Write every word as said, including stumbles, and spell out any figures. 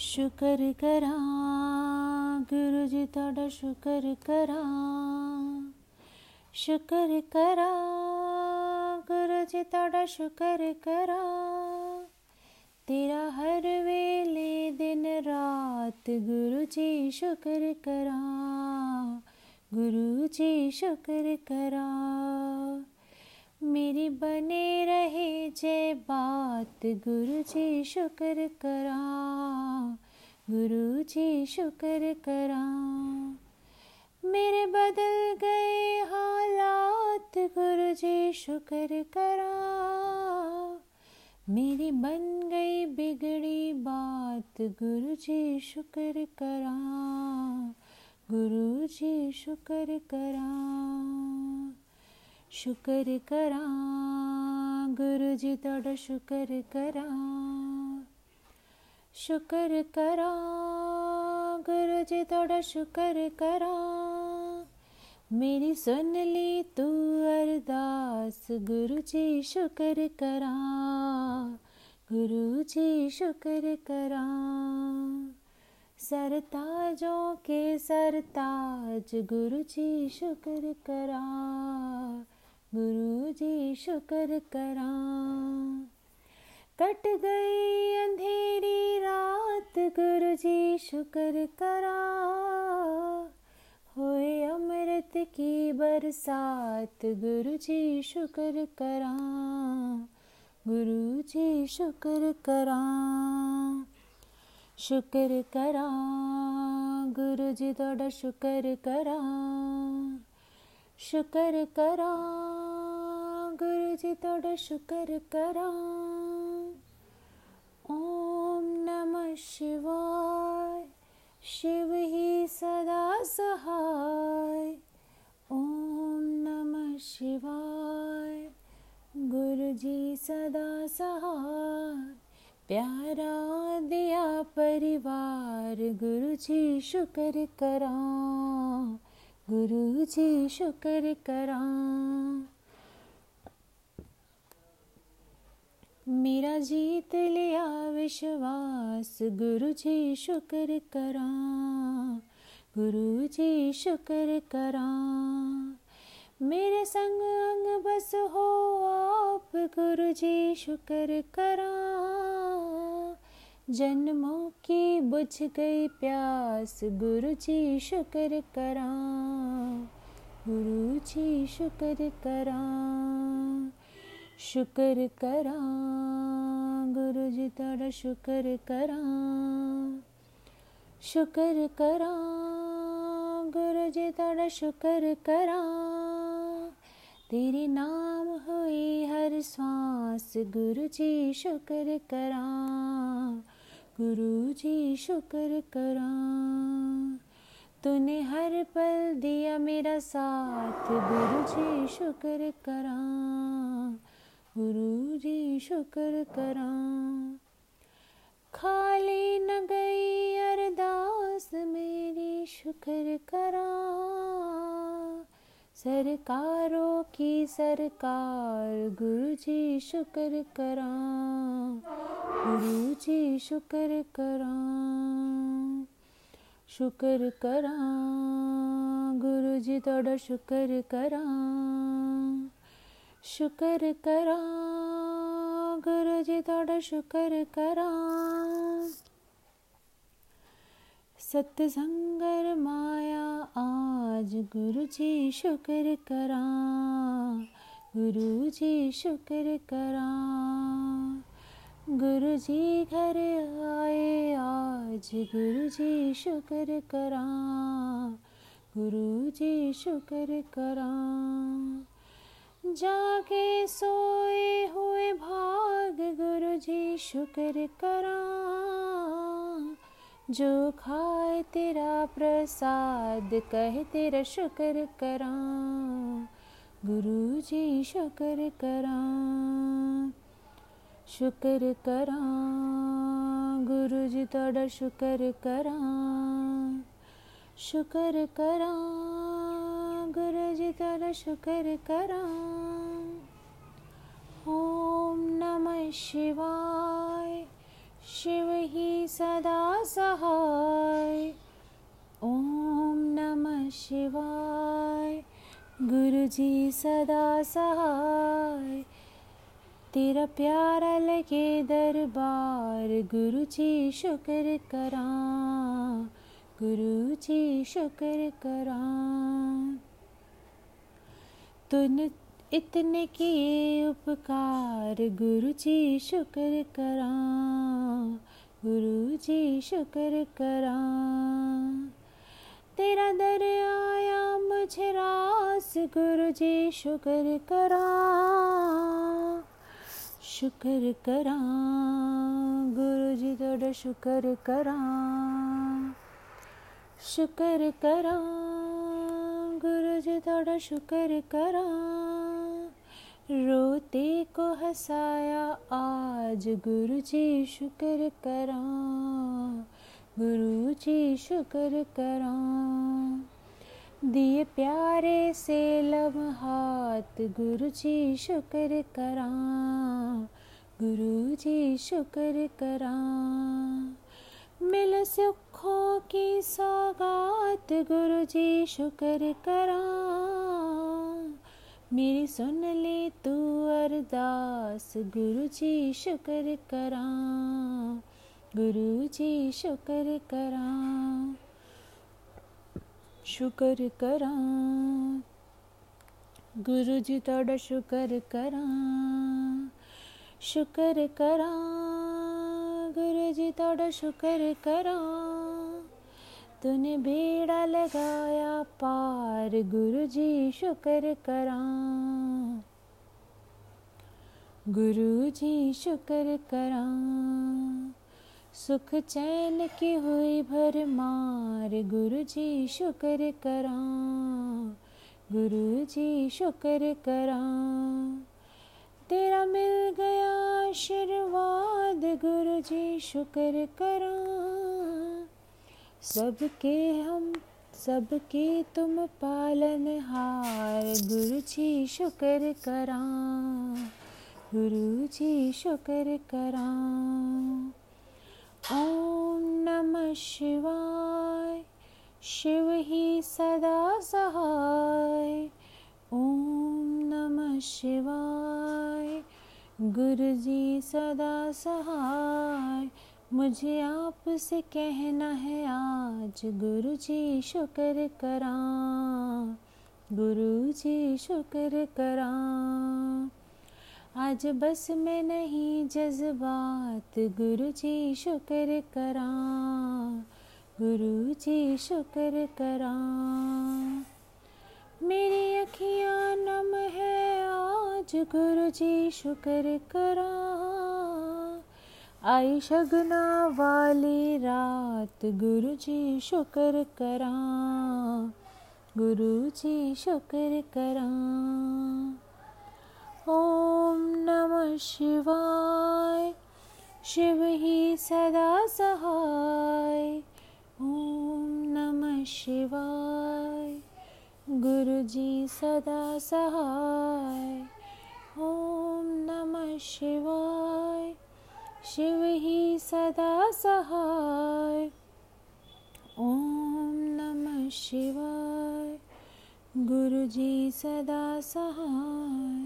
शुक्र करा गुरु जी थोड़ा शुक्र करा, शुक्र करा गुरु जी थोड़ा शुक्र करा। तेरा हर वेले दिन रात गुरु जी शुक्र करा, गुरु जी शुक्र करा। मेरी बने रहे जय बात गुरु जी शुक्र करा, गुरु जी शुक्र करा। मेरे बदल गए हालात गुरु जी शुक्र करा, मेरी बन गई बिगड़ी बात गुरु जी शुक्र करा, गुरु जी शुक्र करा। शुक्र करा गुरु जी थोड़ा शुक्र करा, शुक्र करा गुरु जी थोड़ा शुक्र करा। मेरी सुन ली तू अरदास गुरु जी शुक्र करा, गुरु जी शुक्र करा। सरताजों के सरताज गुरु जी शुक्र करा, गुरु जी शुक्र करा। कट गई अंधेरी रात गुरु जी शुक्र करा, होए अमृत की बरसात गुरु जी शुक्र करा, गुरु जी शुक्र करा। शुक्र करा गुरु जी थोड़ा शुक्र करा, शुक्र करा गुरु जी थोड़ा शुक्र करा। ओम नमः शिवाय, शिव ही सदा सहाय। ओम नमः शिवाय, गुरु जी सदा सहाय। प्यारा दिया परिवार गुरु जी शुक्र करा, गुरु जी शुक्र करा। मेरा जीत लिया विश्वास गुरु जी शुक्र करा, गुरु जी शुक्र करा। मेरे संग अंग बस हो आप गुरु जी शुक्र करा। जन्मों की बुझ गई प्यास गुरु जी शुक्र करा, गुरु जी शुक्र करा। शुक्र करा गुरु जी थोड़ा शुक्र करा, शुक्र करा गुरु जी थोड़ा शुक्र करा। तेरे नाम हुई हर सांस गुरु जी शुक्र करा, गुरु जी शुक्र करा। तूने हर पल दिया मेरा साथ गुरु जी शुक्र करा, गुरु जी शुक्र करा। खाली न गई अरदास मेरी शुक्र करा। सरकारों की सरकार गुरु जी शुक्र करा, गुरु जी शुक्र करा। शुक्र करा गुरु जी थोड़ा शुक्र करा, शुक्र करा गुरु जी थोड़ा शुक्र करा। सत्संगर माया आज गुरु जी शुक्र करा, गुरु जी शुक्र करा। गुरु जी घर आए आज गुरु जी शुक्र करा, गुरु जी शुक्र करा। जाके सोए हुए भाग गुरु जी शुक्र करा। जो खाए तेरा प्रसाद कहे तेरा शुक्र करा, गुरु जी शुक्र करा। शुक्र करा गुरु जी थोड़ा शुक्र करा, शुक्र करा गुरु जी थोड़ा शुक्र करा। ओम नमः शिवाय, शिव ही सदा सहाय। ओम नमः शिवाय। गुरुजी सदा सहाय। तेरा प्यारा लगे दरबार, गुरु जी शुक्र करा, गुरु जी शुक्र करा। तूने इतने किए उपकार, गुरु जी शुक्र करा, गुरु जी शुक्र करा। तेरा दर आया मुझे रास, गुरु जी शुक्र करा, शुक्र करा, गुरु जी थोड़ा शुक्र करा, शुक्र करा, गुरु जी थोड़ा शुक्र करा। रोते को हंसाया आज, गुरु जी शुक्र करा, गुरु जी शुक्र करा। दिए प्यारे से लम्हात, गुरु जी शुक्र करा, गुरु जी शुक्र करा। मिले सुखों की सौगात, गुरु जी शुक्र करा। मेरी सुन ले तू अरदास, गुरु जी शुक्र करा, गुरु जी शुक्र करा, शुक्र करा, गुरु जी थोड़ा शुक्र करा, शुक्र करा, गुरु जी थोड़ा शुक्र करा। तूने बेड़ा लगाया पार, गुरु जी शुक्र करा, गुरु जी शुक्र करा। सुख चैन की हुई भरमार, गुरु जी शुक्र करा, गुरु जी शुक्र करा। तेरा मिल गया आशीर्वाद, गुरु जी शुक्र करा। सबके हम सबके तुम पालनहार, गुरु जी शुक्र करा, गुरु जी शुक्र करा। ओम नमः शिवाय। शिव ही सदा सहाय। ओम नमः शिवाय। गुरु जी सदा सहाय। मुझे आपसे कहना है आज, गुरु जी शुक्र करा, गुरु जी शुक्र करा। आज बस में नहीं जज्बात, गुरु जी शुक्र करा, गुरु जी शुक्र करा। मेरी अखियाँ नम है आज, गुरु जी शुक्र करा। आई शगना वाली रात, गुरु जी शुक्र करा, गुरु जी शुक्र करा। ओम नमः शिवाय। शिव ही सदा सहाय। ओम नमः शिवाय। गुरु जी सदा सहाय। ओम नमः शिवाय। शिव ही सदा सहाय। ओम नमः शिवाय। गुरु जी सदा सहाय।